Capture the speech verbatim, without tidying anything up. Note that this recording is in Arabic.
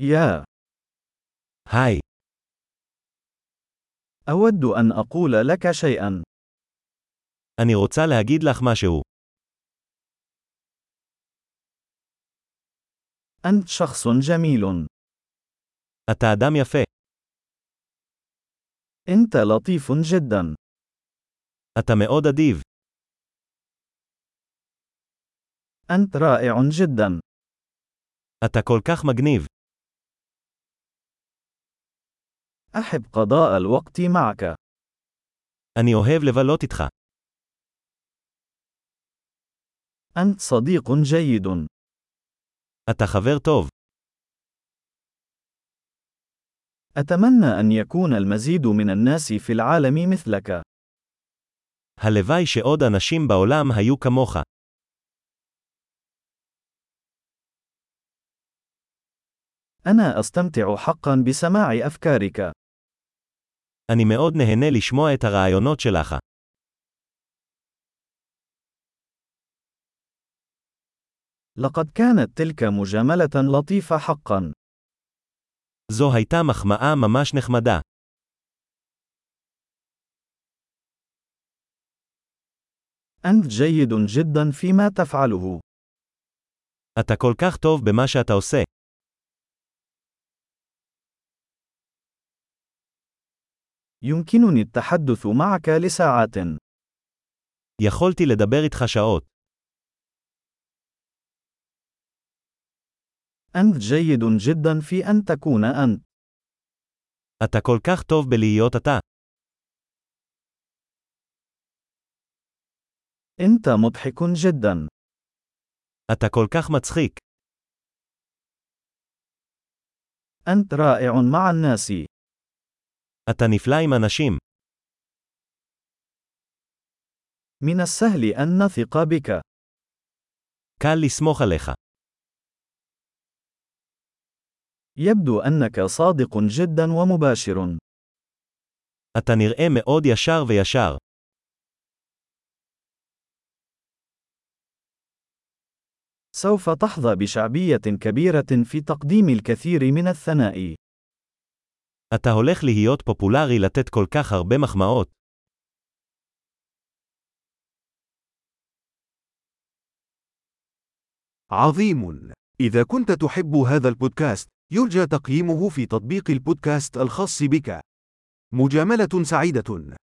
يا. Hi. أود أن أقول لك شيئاً. אני רוצה להגיד לך משהו. أنت شخص جميل. אתה אדם יפה. أنت لطيف جداً. אתה מאוד אדיב. أنت رائع جداً. אתה כל כך מגניב. أحب قضاء الوقت معك. אני אוהב לבלות איתך. أنت صديق جيد. אתה חבר טוב. أتمنى أن يكون المزيد من الناس في العالم مثلك. הלוואי שעוד אנשים בעולם היו כמוך. أنا أستمتع حقاً بسماع أفكارك. אני מאוד נהנה לשמוע את הרעיונות שלך. لقد كانت تلك مجاملة لطيفة حقاً. זו הייתה מחמאה ממש נחמדה. أنت جيد جداً فيما تفعله. אתה כל כך טוב במה שאתה עושה. يمكنني التحدث معك لساعات. יכולתי לדבר איתך שעות. أنت جيد جدا في أن تكون أنت. אתה כל כך טוב בלהיות אתה. أنت مضحك جدا. אתה כל כך מצחיק. أنت رائع مع الناس. אתה נפלא עם אנשים. من السهل أن نثق بك. קל לסמוך עליך. يبدو أنك صادق جدا ومباشر. אתה נראה מאוד ישר וישר. سوف تحظى بشعبية كبيرة في تقديم الكثير من الثناء. אתה הולך להיות פופולרי לתת כל כך הרבה מחמאות. عظيم. إذا كنت تحب هذا البودكاست، يرجى تقييمه في تطبيق البودكاست الخاص بك. مجاملة سعيدة.